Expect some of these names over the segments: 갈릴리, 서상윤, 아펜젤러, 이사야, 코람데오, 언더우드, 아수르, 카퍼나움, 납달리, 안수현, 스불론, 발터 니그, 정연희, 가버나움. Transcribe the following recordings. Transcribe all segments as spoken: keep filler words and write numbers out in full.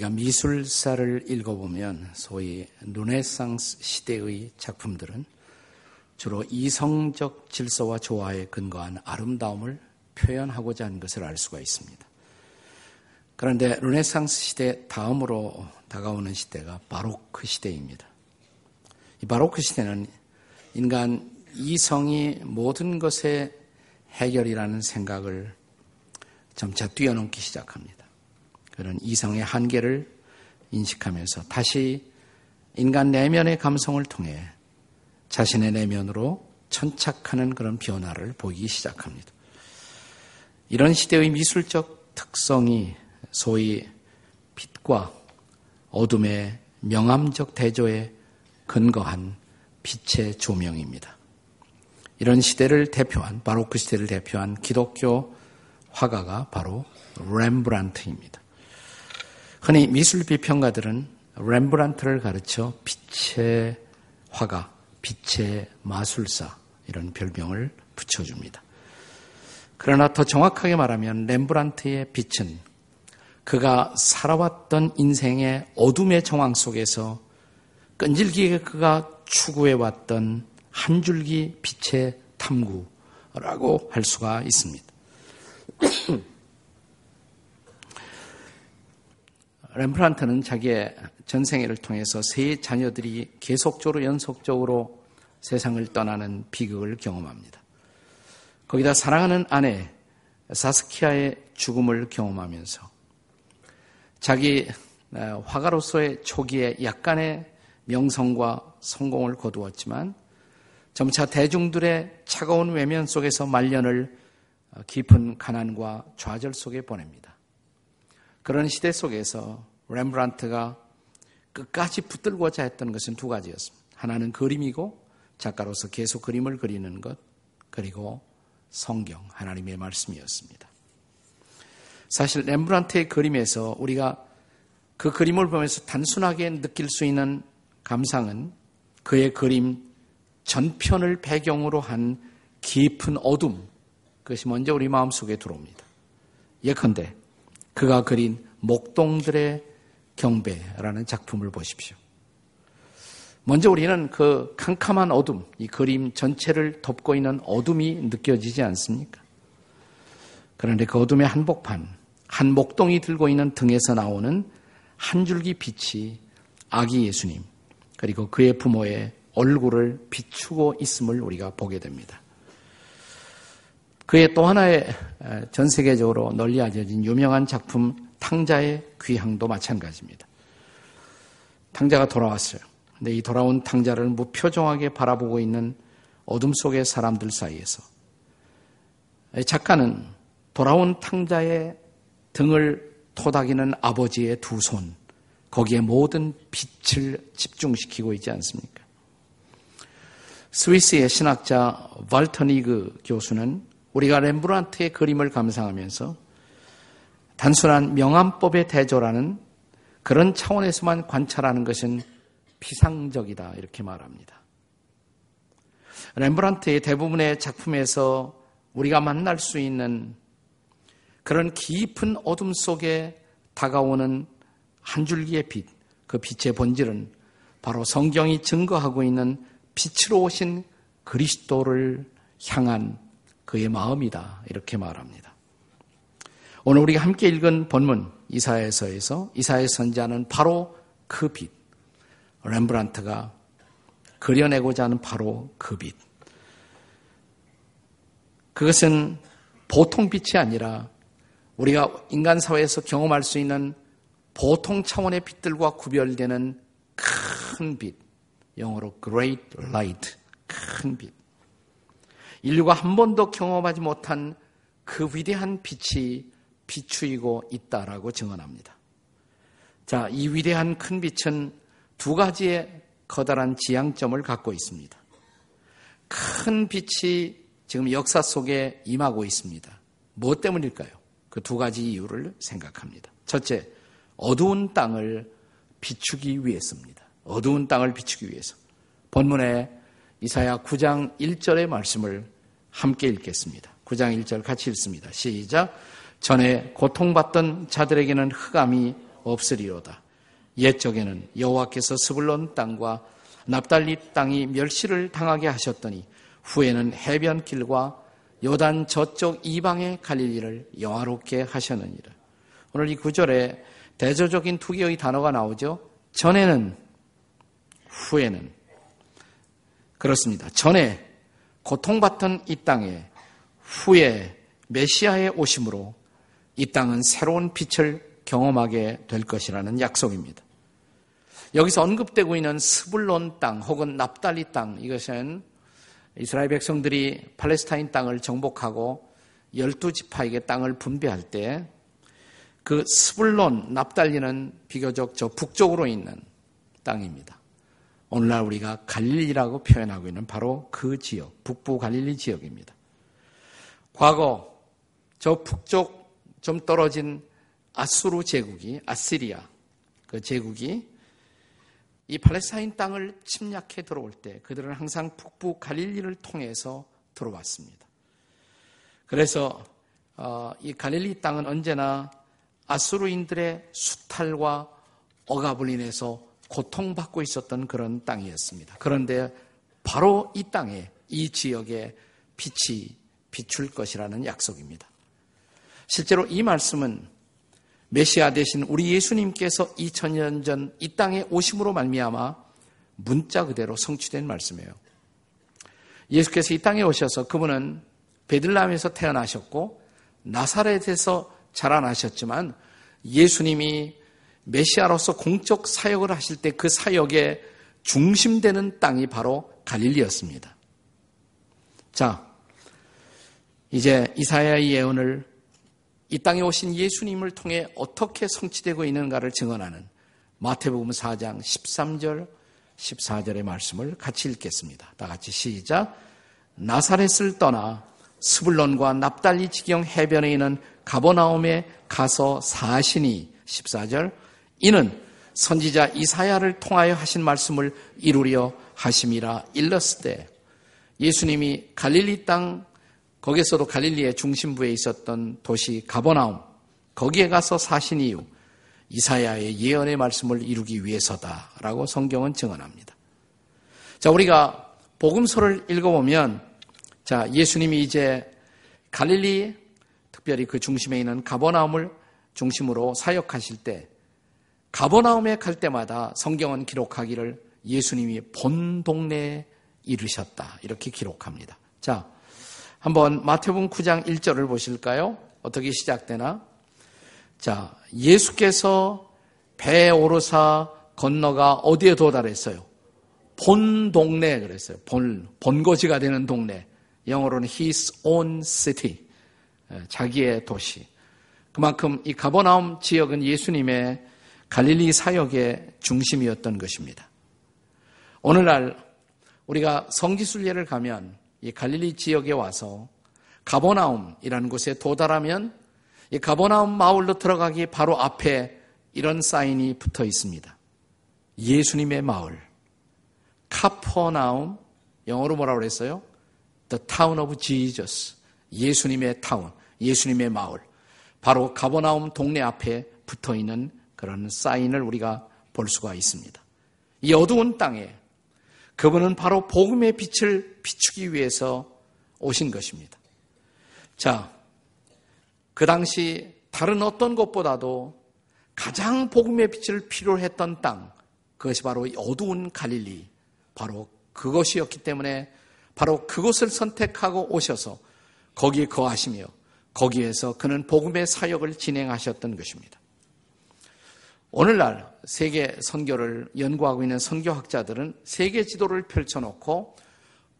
우리가 미술사를 읽어보면 소위 르네상스 시대의 작품들은 주로 이성적 질서와 조화에 근거한 아름다움을 표현하고자 하는 것을 알 수가 있습니다. 그런데 르네상스 시대 다음으로 다가오는 시대가 바로크 시대입니다. 이 바로크 시대는 인간 이성이 모든 것의 해결이라는 생각을 점차 뛰어넘기 시작합니다. 그런 이성의 한계를 인식하면서 다시 인간 내면의 감성을 통해 자신의 내면으로 천착하는 그런 변화를 보이기 시작합니다. 이런 시대의 미술적 특성이 소위 빛과 어둠의 명암적 대조에 근거한 빛의 조명입니다. 이런 시대를 대표한, 바로크 시대를 대표한 기독교 화가가 바로 렘브란트입니다. 흔히 미술 비평가들은 렘브란트를 가르쳐 빛의 화가, 빛의 마술사 이런 별명을 붙여줍니다. 그러나 더 정확하게 말하면 렘브란트의 빛은 그가 살아왔던 인생의 어둠의 정황 속에서 끈질기게 그가 추구해왔던 한 줄기 빛의 탐구라고 할 수가 있습니다. 렘브란트는 자기의 전생애를 통해서 세 자녀들이 계속적으로 연속적으로 세상을 떠나는 비극을 경험합니다. 거기다 사랑하는 아내 사스키아의 죽음을 경험하면서 자기 화가로서의 초기에 약간의 명성과 성공을 거두었지만 점차 대중들의 차가운 외면 속에서 말년을 깊은 가난과 좌절 속에 보냅니다. 그런 시대 속에서 렘브란트가 끝까지 붙들고자 했던 것은 두 가지였습니다. 하나는 그림이고 작가로서 계속 그림을 그리는 것, 그리고 성경, 하나님의 말씀이었습니다. 사실 렘브란트의 그림에서 우리가 그 그림을 보면서 단순하게 느낄 수 있는 감상은 그의 그림 전편을 배경으로 한 깊은 어둠, 그것이 먼저 우리 마음속에 들어옵니다. 예컨대 그가 그린 목동들의 경배라는 작품을 보십시오. 먼저 우리는 그 캄캄한 어둠, 이 그림 전체를 덮고 있는 어둠이 느껴지지 않습니까? 그런데 그 어둠의 한복판, 한 목동이 들고 있는 등에서 나오는 한 줄기 빛이 아기 예수님, 그리고 그의 부모의 얼굴을 비추고 있음을 우리가 보게 됩니다. 그의 또 하나의 전 세계적으로 널리 알려진 유명한 작품 탕자의 귀향도 마찬가지입니다. 탕자가 돌아왔어요. 근데 이 돌아온 탕자를 무표정하게 바라보고 있는 어둠 속의 사람들 사이에서 작가는 돌아온 탕자의 등을 토닥이는 아버지의 두 손, 거기에 모든 빛을 집중시키고 있지 않습니까? 스위스의 신학자 발터 니그 교수는 우리가 렘브란트의 그림을 감상하면서 단순한 명암법의 대조라는 그런 차원에서만 관찰하는 것은 피상적이다 이렇게 말합니다. 렘브란트의 대부분의 작품에서 우리가 만날 수 있는 그런 깊은 어둠 속에 다가오는 한 줄기의 빛, 그 빛의 본질은 바로 성경이 증거하고 있는 빛으로 오신 그리스도를 향한 그의 마음이다 이렇게 말합니다. 오늘 우리가 함께 읽은 본문 이사야서에서 이사야 선지자는 바로 그 빛, 렘브란트가 그려내고자 하는 바로 그 빛, 그것은 보통 빛이 아니라 우리가 인간 사회에서 경험할 수 있는 보통 차원의 빛들과 구별되는 큰 빛, 영어로 great light, 큰 빛, 인류가 한 번도 경험하지 못한 그 위대한 빛이 비추이고 있다라고 증언합니다. 자, 이 위대한 큰 빛은 두 가지의 커다란 지향점을 갖고 있습니다. 큰 빛이 지금 역사 속에 임하고 있습니다. 무엇 때문일까요? 그 두 가지 이유를 생각합니다. 첫째, 어두운 땅을 비추기 위해서입니다. 어두운 땅을 비추기 위해서. 본문에 이사야 구 장 일 절의 말씀을 함께 읽겠습니다. 구 장 일 절 같이 읽습니다. 시작! 전에 고통받던 자들에게는 흑암이 없으리로다. 옛적에는 여호와께서 스불론 땅과 납달리 땅이 멸시를 당하게 하셨더니 후에는 해변 길과 요단 저쪽 이방의 갈릴리를 영화롭게 하셨느니라. 오늘 이 구절에 대조적인 두 개의 단어가 나오죠. 전에는, 후에는. 그렇습니다. 전에 고통받던 이 땅에 후에 메시아의 오심으로 이 땅은 새로운 빛을 경험하게 될 것이라는 약속입니다. 여기서 언급되고 있는 스불론 땅 혹은 납달리 땅, 이것은 이스라엘 백성들이 팔레스타인 땅을 정복하고 열두 지파에게 땅을 분배할 때 그 스불론, 납달리는 비교적 저 북쪽으로 있는 땅입니다. 오늘날 우리가 갈릴리라고 표현하고 있는 바로 그 지역, 북부 갈릴리 지역입니다. 과거 저 북쪽 좀 떨어진 아수르 제국이, 아시리아 그 제국이 이 팔레스타인 땅을 침략해 들어올 때 그들은 항상 북부 갈릴리를 통해서 들어왔습니다. 그래서 이 갈릴리 땅은 언제나 아수르인들의 수탈과 억압을 인해서 고통받고 있었던 그런 땅이었습니다. 그런데 바로 이 땅에, 이 지역에 빛이 비출 것이라는 약속입니다. 실제로 이 말씀은 메시아 대신 우리 예수님께서 이천 년 전 이 땅에 오심으로 말미암아 문자 그대로 성취된 말씀이에요. 예수께서 이 땅에 오셔서 그분은 베들레헴에서 태어나셨고 나사렛에서 자라나셨지만 예수님이 메시아로서 공적 사역을 하실 때 그 사역의 중심되는 땅이 바로 갈릴리였습니다. 자, 이제 이사야의 예언을 이 땅에 오신 예수님을 통해 어떻게 성취되고 있는가를 증언하는 마태복음 사 장 십삼 절, 십사 절의 말씀을 같이 읽겠습니다. 다 같이 시작! 나사렛을 떠나 스불론과 납달리 지경 해변에 있는 가버나움에 가서 사시니, 십사 절, 이는 선지자 이사야를 통하여 하신 말씀을 이루려 하심이라 일렀으되, 예수님이 갈릴리 땅, 거기에서도 갈릴리의 중심부에 있었던 도시 가버나움, 거기에 가서 사신 이유 이사야의 예언의 말씀을 이루기 위해서다라고 성경은 증언합니다. 자, 우리가 복음서를 읽어보면, 자, 예수님이 이제 갈릴리, 특별히 그 중심에 있는 가버나움을 중심으로 사역하실 때 가버나움에 갈 때마다 성경은 기록하기를 예수님이 본 동네에 이르셨다, 이렇게 기록합니다. 자, 한번 마태복음 구 장 일 절을 보실까요? 어떻게 시작되나? 자, 예수께서 배에 오르사 건너가 어디에 도달했어요? 본 동네 그랬어요. 본, 본거지가 되는 동네. 영어로는 his own city. 자기의 도시. 그만큼 이 가버나움 지역은 예수님의 갈릴리 사역의 중심이었던 것입니다. 오늘날 우리가 성지순례를 가면 이 갈릴리 지역에 와서 가버나움이라는 곳에 도달하면 이 가버나움 마을로 들어가기 바로 앞에 이런 사인이 붙어 있습니다. 예수님의 마을. 카퍼나움, 영어로 뭐라고 그랬어요? The town of Jesus. 예수님의 타운, 예수님의 마을. 바로 가버나움 동네 앞에 붙어 있는 그런 사인을 우리가 볼 수가 있습니다. 이 어두운 땅에 그분은 바로 복음의 빛을 비추기 위해서 오신 것입니다. 자, 그 당시 다른 어떤 것보다도 가장 복음의 빛을 필요로 했던 땅, 그것이 바로 이 어두운 갈릴리, 바로 그것이었기 때문에 바로 그곳을 선택하고 오셔서 거기에 거하시며 거기에서 그는 복음의 사역을 진행하셨던 것입니다. 오늘날 세계 선교를 연구하고 있는 선교학자들은 세계 지도를 펼쳐놓고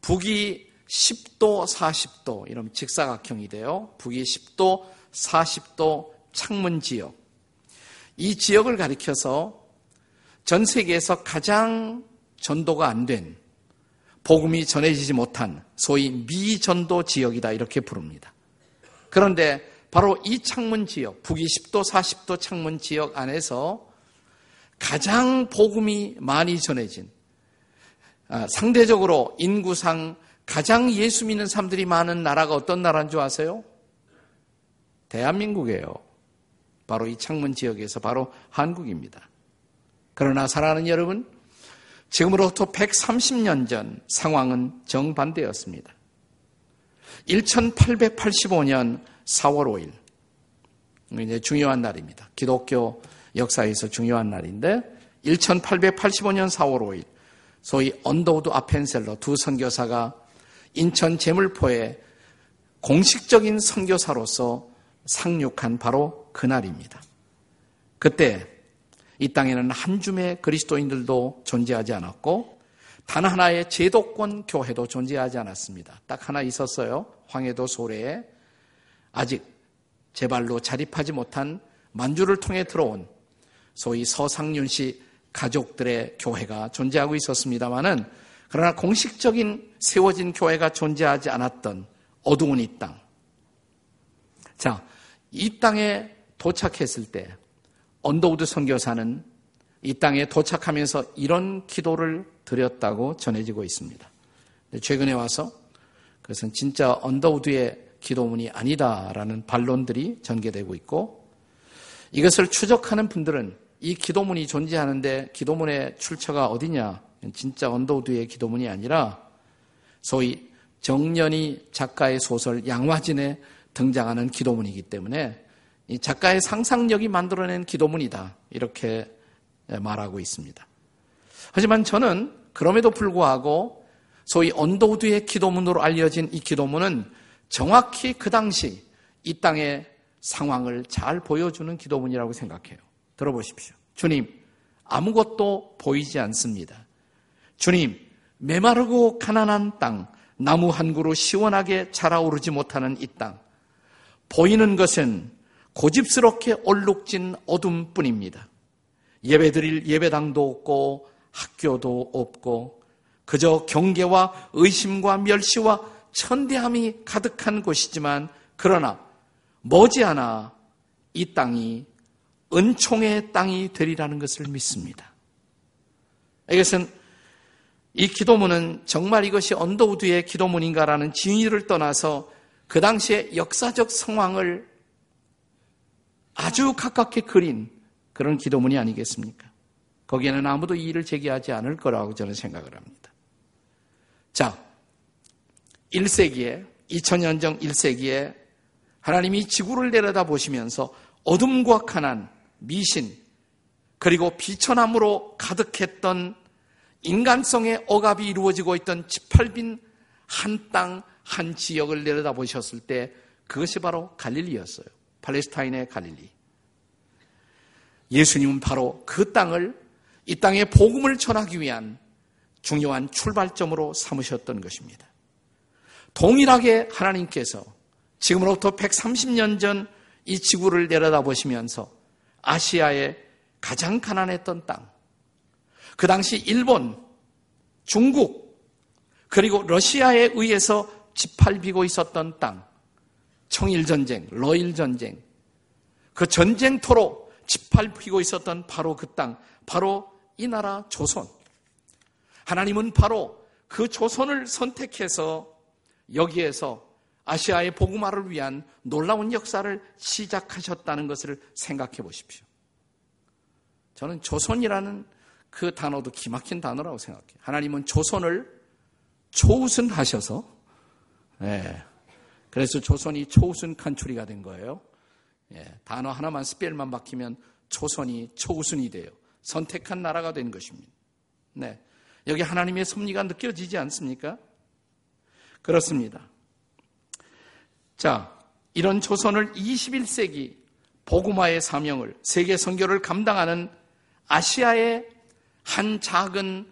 북이 십 도, 사십 도, 이런 직사각형이 돼요. 북이 십 도, 사십 도 창문 지역. 이 지역을 가리켜서 전 세계에서 가장 전도가 안 된, 복음이 전해지지 못한 소위 미전도 지역이다, 이렇게 부릅니다. 그런데 바로 이 창문 지역, 북위 십 도, 사십 도 창문 지역 안에서 가장 복음이 많이 전해진, 상대적으로 인구상 가장 예수 믿는 사람들이 많은 나라가 어떤 나라인 줄 아세요? 대한민국이에요. 바로 이 창문 지역에서 바로 한국입니다. 그러나 사랑하는 여러분, 지금으로부터 백삼십 년 전 상황은 정반대였습니다. 천팔백팔십오 년 사월 오일, 이제 중요한 날입니다. 기독교 역사에서 중요한 날인데 천팔백팔십오 년 사월 오일, 소위 언더우드 아펜젤러 두 선교사가 인천 제물포에 공식적인 선교사로서 상륙한 바로 그날입니다. 그때 이 땅에는 한 줌의 그리스도인들도 존재하지 않았고 단 하나의 제도권 교회도 존재하지 않았습니다. 딱 하나 있었어요. 황해도 소래에 아직 제발로 자립하지 못한 만주를 통해 들어온 소위 서상윤 씨 가족들의 교회가 존재하고 있었습니다마는, 그러나 공식적인 세워진 교회가 존재하지 않았던 어두운 이 땅. 자, 이 땅에 도착했을 때 언더우드 선교사는 이 땅에 도착하면서 이런 기도를 드렸다고 전해지고 있습니다. 최근에 와서 그것은 진짜 언더우드의 기도문이 아니다라는 반론들이 전개되고 있고, 이것을 추적하는 분들은 이 기도문이 존재하는데 기도문의 출처가 어디냐, 진짜 언더우드의 기도문이 아니라 소위 정연희 작가의 소설 양화진에 등장하는 기도문이기 때문에 이 작가의 상상력이 만들어낸 기도문이다, 이렇게 말하고 있습니다. 하지만 저는 그럼에도 불구하고 소위 언더우드의 기도문으로 알려진 이 기도문은 정확히 그 당시 이 땅의 상황을 잘 보여주는 기도문이라고 생각해요. 들어보십시오. 주님, 아무것도 보이지 않습니다. 주님, 메마르고 가난한 땅, 나무 한 그루 시원하게 자라오르지 못하는 이 땅, 보이는 것은 고집스럽게 얼룩진 어둠뿐입니다. 예배드릴 예배당도 없고 학교도 없고 그저 경계와 의심과 멸시와 천대함이 가득한 곳이지만, 그러나 머지않아 이 땅이 은총의 땅이 되리라는 것을 믿습니다. 이것은 이 기도문은 정말 이것이 언더우드의 기도문인가라는 진위를 떠나서 그 당시의 역사적 상황을 아주 가깝게 그린 그런 기도문이 아니겠습니까? 거기에는 아무도 이의를 제기하지 않을 거라고 저는 생각을 합니다. 자, 일 세기에, 이천 년 전 일 세기에 하나님이 지구를 내려다보시면서 어둠과 가난, 미신, 그리고 비천함으로 가득했던 인간성의 억압이 이루어지고 있던 짓밟힌 한 땅, 한 지역을 내려다보셨을 때 그것이 바로 갈릴리였어요. 팔레스타인의 갈릴리. 예수님은 바로 그 땅을 이 땅에 복음을 전하기 위한 중요한 출발점으로 삼으셨던 것입니다. 동일하게 하나님께서 지금으로부터 백삼십 년 전 이 지구를 내려다보시면서 아시아의 가장 가난했던 땅, 그 당시 일본, 중국, 그리고 러시아에 의해서 짓밟히고 있었던 땅, 청일전쟁, 러일전쟁, 그 전쟁터로 짓밟히고 있었던 바로 그 땅, 바로 이 나라 조선. 하나님은 바로 그 조선을 선택해서 여기에서 아시아의 복음화를 위한 놀라운 역사를 시작하셨다는 것을 생각해 보십시오. 저는 조선이라는 그 단어도 기막힌 단어라고 생각해요. 하나님은 조선을 초우승하셔서, 예, 그래서 조선이 초우승 칸츄리가 된 거예요. 예, 단어 하나만 스펠만 바뀌면 조선이 초우승이 돼요. 선택한 나라가 된 것입니다. 네, 여기 하나님의 섭리가 느껴지지 않습니까? 그렇습니다. 자, 이런 조선을 이십일 세기 복음화의 사명을, 세계 선교를 감당하는 아시아의 한 작은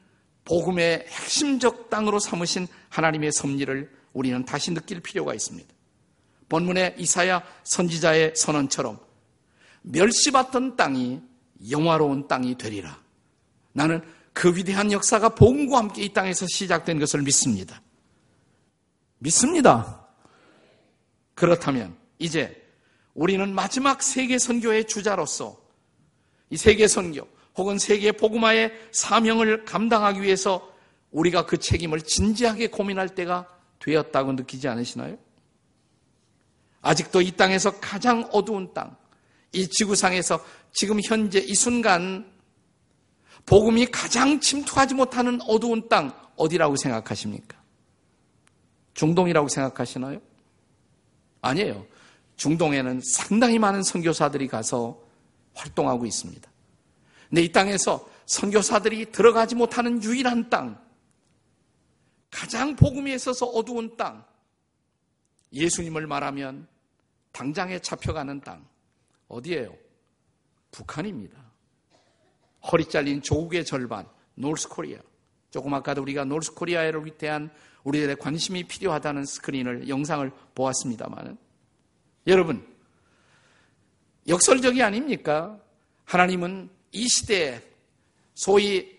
복음의 핵심적 땅으로 삼으신 하나님의 섭리를 우리는 다시 느낄 필요가 있습니다. 본문의 이사야 선지자의 선언처럼 멸시받던 땅이 영화로운 땅이 되리라. 나는 그 위대한 역사가 복음과 함께 이 땅에서 시작된 것을 믿습니다. 믿습니다. 그렇다면 이제 우리는 마지막 세계 선교의 주자로서 이 세계 선교 혹은 세계 복음화의 사명을 감당하기 위해서 우리가 그 책임을 진지하게 고민할 때가 되었다고 느끼지 않으시나요? 아직도 이 땅에서 가장 어두운 땅, 이 지구상에서 지금 현재 이 순간 복음이 가장 침투하지 못하는 어두운 땅 어디라고 생각하십니까? 중동이라고 생각하시나요? 아니에요. 중동에는 상당히 많은 선교사들이 가서 활동하고 있습니다. 근데 이 땅에서 선교사들이 들어가지 못하는 유일한 땅, 가장 복음에 있어서 어두운 땅, 예수님을 말하면 당장에 잡혀가는 땅, 어디예요? 북한입니다. 허리 잘린 조국의 절반, 노스코리아. 조금 아까도 우리가 노스코리아에 대한 우리들의 관심이 필요하다는 스크린을, 영상을 보았습니다만, 여러분, 역설적이 아닙니까? 하나님은 이 시대에 소위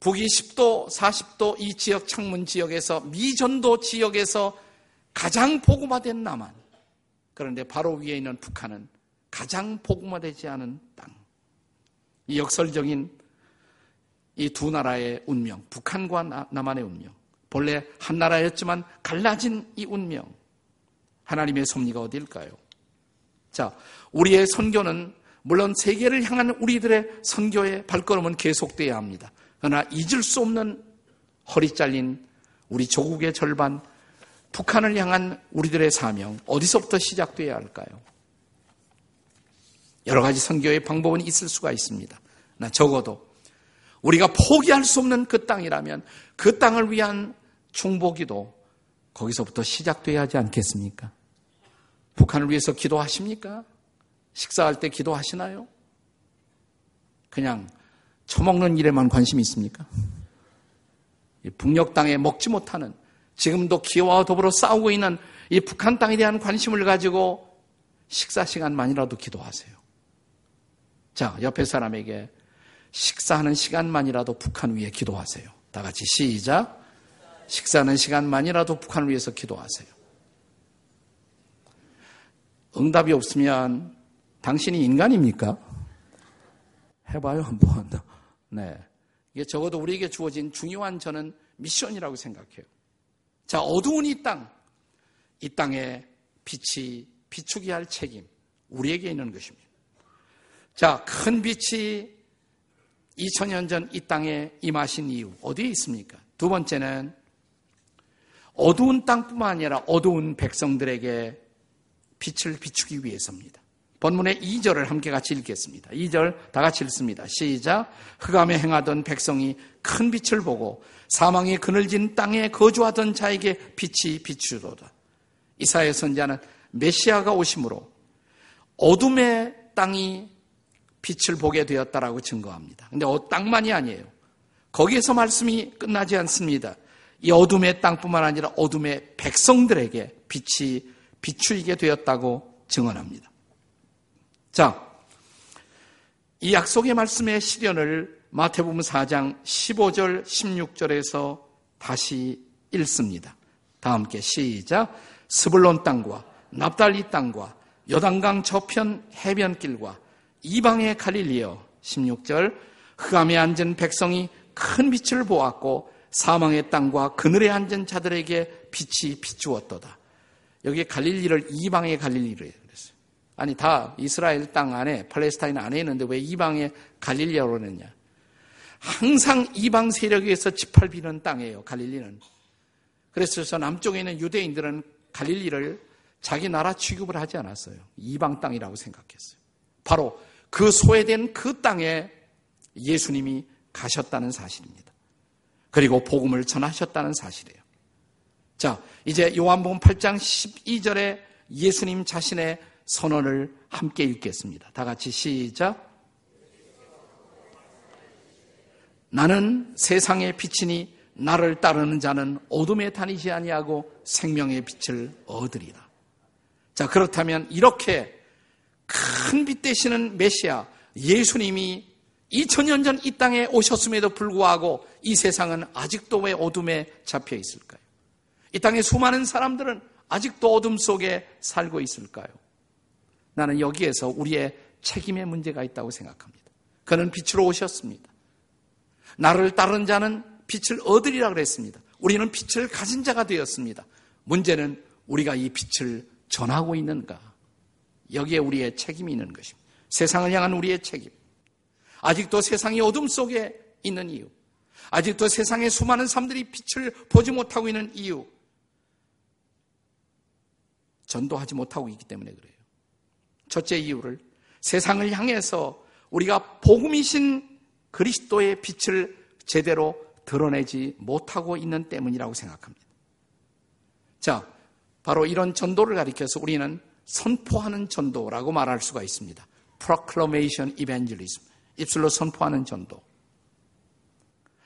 북위 십 도, 사십 도 이 지역 창문 지역에서, 미전도 지역에서 가장 복음화된 남한, 그런데 바로 위에 있는 북한은 가장 복음화되지 않은 땅. 이 역설적인 이 두 나라의 운명, 북한과 남한의 운명, 본래 한 나라였지만 갈라진 이 운명, 하나님의 섭리가 어디일까요? 자, 우리의 선교는 물론 세계를 향한 우리들의 선교의 발걸음은 계속돼야 합니다. 그러나 잊을 수 없는 허리 잘린 우리 조국의 절반, 북한을 향한 우리들의 사명, 어디서부터 시작돼야 할까요? 여러 가지 선교의 방법은 있을 수가 있습니다. 나 적어도 우리가 포기할 수 없는 그 땅이라면 그 땅을 위한 중보기도 거기서부터 시작돼야 하지 않겠습니까? 북한을 위해서 기도하십니까? 식사할 때 기도하시나요? 그냥 처먹는 일에만 관심이 있습니까? 북녘 땅에 먹지 못하는, 지금도 기와와 더불어 싸우고 있는 이 북한 땅에 대한 관심을 가지고 식사 시간만이라도 기도하세요. 자, 옆에 사람에게 식사하는 시간만이라도 북한 위에 기도하세요. 다 같이 시작. 식사하는 시간만이라도 북한을 위해서 기도하세요. 응답이 없으면 당신이 인간입니까? 해봐요, 한번. 네. 이게 적어도 우리에게 주어진 중요한 저는 미션이라고 생각해요. 자, 어두운 이 땅, 이 땅에 빛이 비추게 할 책임, 우리에게 있는 것입니다. 자, 큰 빛이 이천 년 전 이 땅에 임하신 이유, 어디에 있습니까? 두 번째는 어두운 땅뿐만 아니라 어두운 백성들에게 빛을 비추기 위해서입니다. 본문의 이 절을 함께 같이 읽겠습니다. 이 절 다 같이 읽습니다. 시작. 흑암에 행하던 백성이 큰 빛을 보고 사망의 그늘진 땅에 거주하던 자에게 빛이 비추도다. 이사야 선지자는 메시아가 오심으로 어둠의 땅이 빛을 보게 되었다라고 증거합니다. 근데 땅만이 아니에요. 거기에서 말씀이 끝나지 않습니다. 이 어둠의 땅뿐만 아니라 어둠의 백성들에게 빛이 비추이게 되었다고 증언합니다. 자, 이 약속의 말씀의 실현을 마태복음 사 장 십오 절, 십육 절에서 다시 읽습니다. 다 함께 시작. 스불론 땅과 납달리 땅과 여단강 저편 해변길과 이방의 갈릴리여. 십육 절. 흑암에 앉은 백성이 큰 빛을 보았고 사망의 땅과 그늘에 앉은 자들에게 빛이 비추었도다. 여기에 갈릴리를 이방의 갈릴리로 해요. 아니, 다 이스라엘 땅 안에, 팔레스타인 안에 있는데 왜 이방의 갈릴리아로 했냐. 항상 이방 세력에 의해서 짓밟히는 땅이에요, 갈릴리는. 그래서 남쪽에 있는 유대인들은 갈릴리를 자기 나라 취급을 하지 않았어요. 이방 땅이라고 생각했어요. 바로 그 소외된 그 땅에 예수님이 가셨다는 사실입니다. 그리고 복음을 전하셨다는 사실이에요. 자, 이제 요한복음 팔 장 십이 절에 예수님 자신의 선언을 함께 읽겠습니다. 다 같이 시작. 나는 세상의 빛이니 나를 따르는 자는 어둠에 다니지 아니하고 생명의 빛을 얻으리라. 자, 그렇다면 이렇게 큰 빛 되시는 메시아 예수님이 이천 년 전 이 땅에 오셨음에도 불구하고 이 세상은 아직도 왜 어둠에 잡혀 있을까요? 이 땅의 수많은 사람들은 아직도 어둠 속에 살고 있을까요? 나는 여기에서 우리의 책임의 문제가 있다고 생각합니다. 그는 빛으로 오셨습니다. 나를 따른 자는 빛을 얻으리라 그랬습니다. 우리는 빛을 가진 자가 되었습니다. 문제는 우리가 이 빛을 전하고 있는가? 여기에 우리의 책임이 있는 것입니다. 세상을 향한 우리의 책임, 아직도 세상이 어둠 속에 있는 이유, 아직도 세상의 수많은 사람들이 빛을 보지 못하고 있는 이유, 전도하지 못하고 있기 때문에 그래요. 첫째 이유를, 세상을 향해서 우리가 복음이신 그리스도의 빛을 제대로 드러내지 못하고 있는 때문이라고 생각합니다. 자, 바로 이런 전도를 가리켜서 우리는 선포하는 전도라고 말할 수가 있습니다. Proclamation Evangelism, 입술로 선포하는 전도.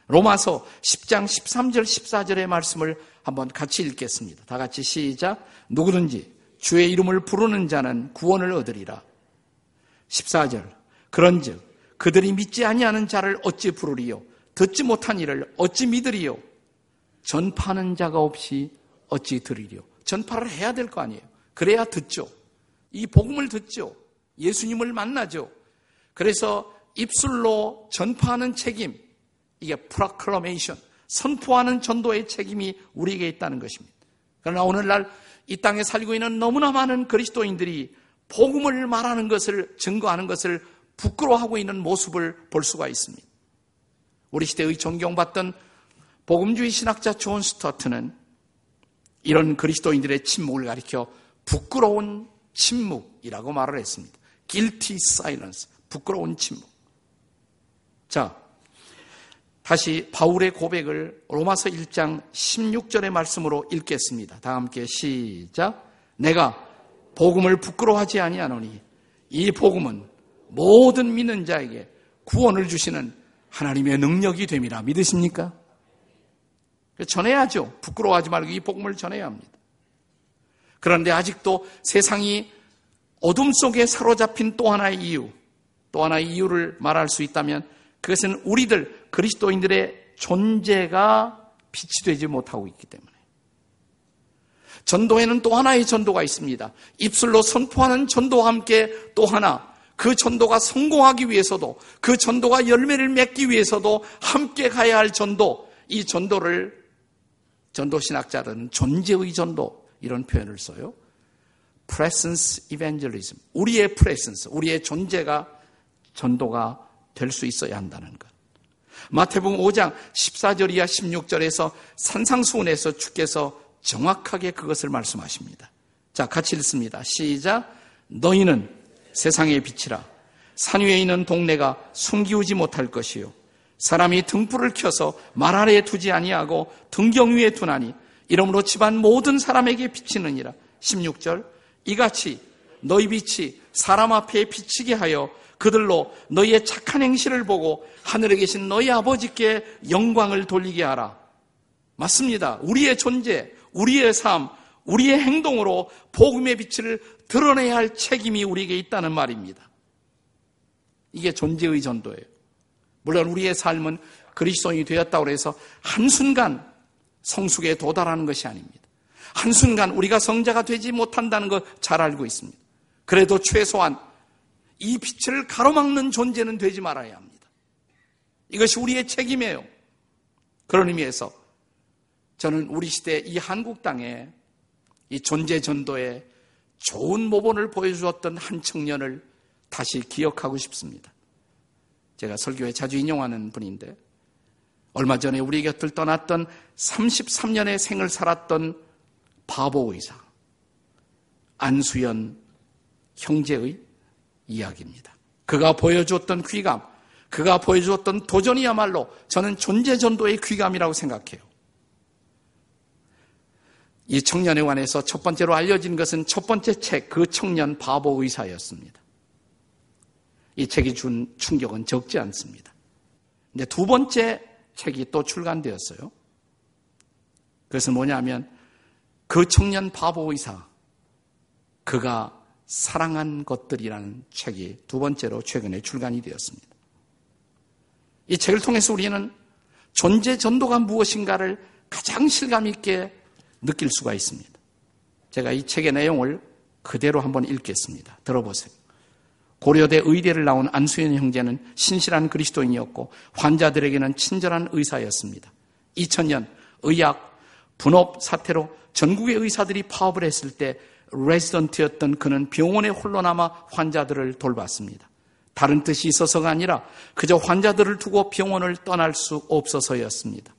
로마서 십 장 십삼 절 십사 절의 말씀을 한번 같이 읽겠습니다. 다 같이 시작. 누구든지 주의 이름을 부르는 자는 구원을 얻으리라. 십사 절. 그런즉 그들이 믿지 아니하는 자를 어찌 부르리요? 듣지 못한 이를 어찌 믿으리요? 전파하는 자가 없이 어찌 들으리요? 전파를 해야 될 거 아니에요. 그래야 듣죠. 이 복음을 듣죠. 예수님을 만나죠. 그래서 입술로 전파하는 책임, 이게 proclamation, 선포하는 전도의 책임이 우리에게 있다는 것입니다. 그러나 오늘날 이 땅에 살고 있는 너무나 많은 그리스도인들이 복음을 말하는 것을, 증거하는 것을 부끄러워하고 있는 모습을 볼 수가 있습니다. 우리 시대의 존경받던 복음주의 신학자 존 스튜어트는 이런 그리스도인들의 침묵을 가리켜 부끄러운 침묵이라고 말을 했습니다. Guilty silence, 부끄러운 침묵. 자, 다시 바울의 고백을 로마서 일 장 십육 절의 말씀으로 읽겠습니다. 다 함께 시작. 내가 복음을 부끄러워하지 아니하노니 이 복음은 모든 믿는 자에게 구원을 주시는 하나님의 능력이 됨이라. 믿으십니까? 전해야죠. 부끄러워하지 말고 이 복음을 전해야 합니다. 그런데 아직도 세상이 어둠 속에 사로잡힌 또 하나의 이유, 또 하나의 이유를 말할 수 있다면 그것은 우리들 그리스도인들의 존재가 빛이 되지 못하고 있기 때문에. 전도에는 또 하나의 전도가 있습니다. 입술로 선포하는 전도와 함께 또 하나, 그 전도가 성공하기 위해서도, 그 전도가 열매를 맺기 위해서도 함께 가야 할 전도, 이 전도를 전도신학자들은 존재의 전도, 이런 표현을 써요. Presence Evangelism, 우리의 presence, 우리의 존재가 전도가 될 수 있어야 한다는 것. 마태복음 오 장 십사 절 이하 십육 절에서 산상수훈에서 주께서 정확하게 그것을 말씀하십니다. 자, 같이 읽습니다. 시작. 너희는 세상의 빛이라. 산 위에 있는 동네가 숨기우지 못할 것이요, 사람이 등불을 켜서 말 아래에 두지 아니하고 등경 위에 두나니 이러므로 집안 모든 사람에게 비치느니라. 십육 절. 이같이 너희 빛이 사람 앞에 비치게 하여 그들로 너희의 착한 행실을 보고 하늘에 계신 너희 아버지께 영광을 돌리게 하라. 맞습니다. 우리의 존재, 우리의 삶, 우리의 행동으로 복음의 빛을 드러내야 할 책임이 우리에게 있다는 말입니다. 이게 존재의 전도예요. 물론 우리의 삶은 그리스도인이 되었다고 해서 한순간 성숙에 도달하는 것이 아닙니다. 한순간 우리가 성자가 되지 못한다는 것 잘 알고 있습니다. 그래도 최소한 이 빛을 가로막는 존재는 되지 말아야 합니다. 이것이 우리의 책임이에요. 그런 의미에서 저는 우리 시대 이 한국 땅에 이 존재 전도에 좋은 모범을 보여주었던 한 청년을 다시 기억하고 싶습니다. 제가 설교에 자주 인용하는 분인데, 얼마 전에 우리 곁을 떠났던 삼십삼 년의 생을 살았던 바보 의사 안수현 형제의 이야기입니다. 그가 보여주었던 귀감, 그가 보여주었던 도전이야말로 저는 존재 전도의 귀감이라고 생각해요. 이 청년에 관해서 첫 번째로 알려진 것은 첫 번째 책, 그 청년 바보 의사였습니다. 이 책이 준 충격은 적지 않습니다. 근데 두 번째 책이 또 출간되었어요. 그것은 뭐냐면 그 청년 바보 의사, 그가 사랑한 것들이라는 책이 두 번째로 최근에 출간이 되었습니다. 이 책을 통해서 우리는 존재 전도가 무엇인가를 가장 실감 있게 느낄 수가 있습니다. 제가 이 책의 내용을 그대로 한번 읽겠습니다. 들어보세요. 고려대 의대를 나온 안수현 형제는 신실한 그리스도인이었고 환자들에게는 친절한 의사였습니다. 이천 년 의학 분업 사태로 전국의 의사들이 파업을 했을 때 레지던트였던 그는 병원에 홀로 남아 환자들을 돌봤습니다. 다른 뜻이 있어서가 아니라 그저 환자들을 두고 병원을 떠날 수 없어서였습니다.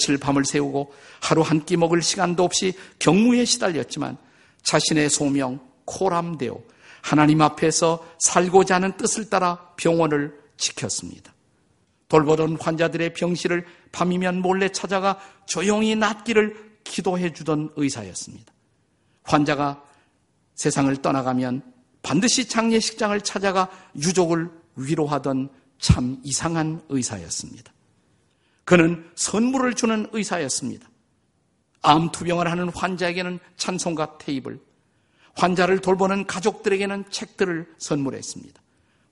며칠 밤을 새우고 하루 한 끼 먹을 시간도 없이 경무에 시달렸지만 자신의 소명 코람데오 하나님 앞에서 살고자 하는 뜻을 따라 병원을 지켰습니다. 돌보던 환자들의 병실을 밤이면 몰래 찾아가 조용히 낫기를 기도해 주던 의사였습니다. 환자가 세상을 떠나가면 반드시 장례식장을 찾아가 유족을 위로하던 참 이상한 의사였습니다. 그는 선물을 주는 의사였습니다. 암투병을 하는 환자에게는 찬송가 테이블, 환자를 돌보는 가족들에게는 책들을 선물했습니다.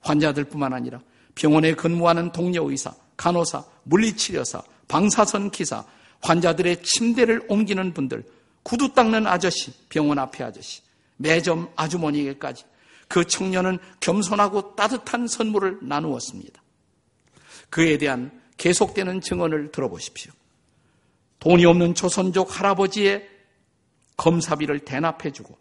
환자들뿐만 아니라 병원에 근무하는 동료 의사, 간호사, 물리치료사, 방사선 기사, 환자들의 침대를 옮기는 분들, 구두 닦는 아저씨, 병원 앞에 아저씨, 매점 아주머니에게까지 그 청년은 겸손하고 따뜻한 선물을 나누었습니다. 그에 대한 계속되는 증언을 들어보십시오. 돈이 없는 조선족 할아버지의 검사비를 대납해주고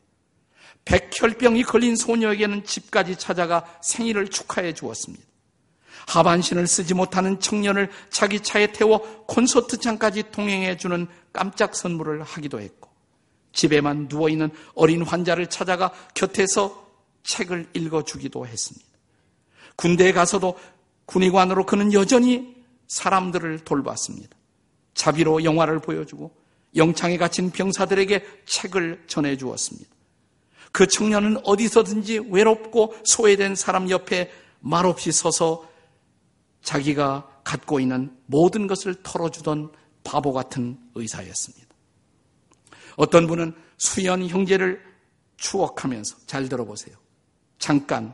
백혈병이 걸린 소녀에게는 집까지 찾아가 생일을 축하해 주었습니다. 하반신을 쓰지 못하는 청년을 자기 차에 태워 콘서트장까지 동행해 주는 깜짝 선물을 하기도 했고 집에만 누워있는 어린 환자를 찾아가 곁에서 책을 읽어주기도 했습니다. 군대에 가서도 군의관으로 그는 여전히 사람들을 돌봤습니다. 자비로 영화를 보여주고 영창에 갇힌 병사들에게 책을 전해주었습니다. 그 청년은 어디서든지 외롭고 소외된 사람 옆에 말없이 서서 자기가 갖고 있는 모든 것을 털어주던 바보 같은 의사였습니다. 어떤 분은 수연 형제를 추억하면서 잘 들어보세요. 잠깐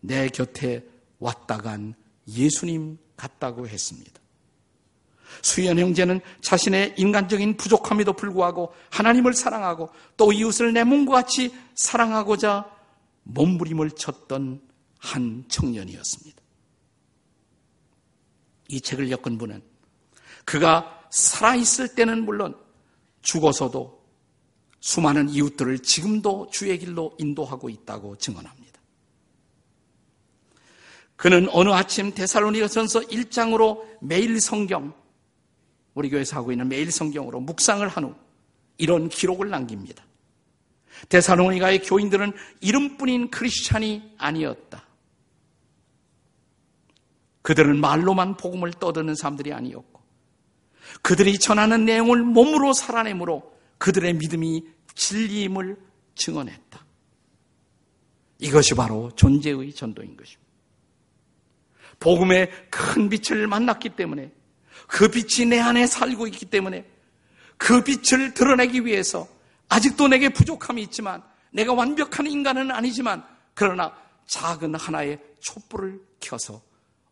내 곁에 왔다 간 예수님 같다고 했습니다. 수연 형제는 자신의 인간적인 부족함에도 불구하고 하나님을 사랑하고 또 이웃을 내 몸과 같이 사랑하고자 몸부림을 쳤던 한 청년이었습니다. 이 책을 엮은 분은 그가 살아있을 때는 물론 죽어서도 수많은 이웃들을 지금도 주의 길로 인도하고 있다고 증언합니다. 그는 어느 아침 데살로니가전서 일 장으로 매일 성경, 우리 교회에서 하고 있는 매일 성경으로 묵상을 한 후 이런 기록을 남깁니다. 데살로니가의 교인들은 이름뿐인 크리스찬이 아니었다. 그들은 말로만 복음을 떠드는 사람들이 아니었고 그들이 전하는 내용을 몸으로 살아내므로 그들의 믿음이 진리임을 증언했다. 이것이 바로 존재의 전도인 것입니다. 복음의 큰 빛을 만났기 때문에 그 빛이 내 안에 살고 있기 때문에 그 빛을 드러내기 위해서 아직도 내게 부족함이 있지만 내가 완벽한 인간은 아니지만 그러나 작은 하나의 촛불을 켜서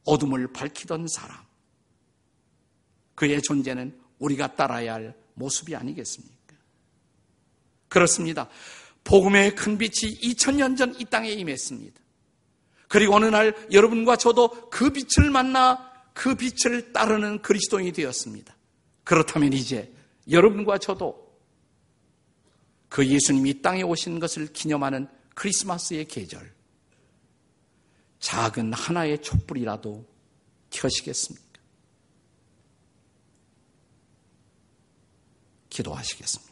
어둠을 밝히던 사람. 그의 존재는 우리가 따라야 할 모습이 아니겠습니까? 그렇습니다. 복음의 큰 빛이 이천 년 전 이 땅에 임했습니다. 그리고 어느 날 여러분과 저도 그 빛을 만나 그 빛을 따르는 그리스도인이 되었습니다. 그렇다면 이제 여러분과 저도 그 예수님이 땅에 오신 것을 기념하는 크리스마스의 계절, 작은 하나의 촛불이라도 켜시겠습니까? 기도하시겠습니다.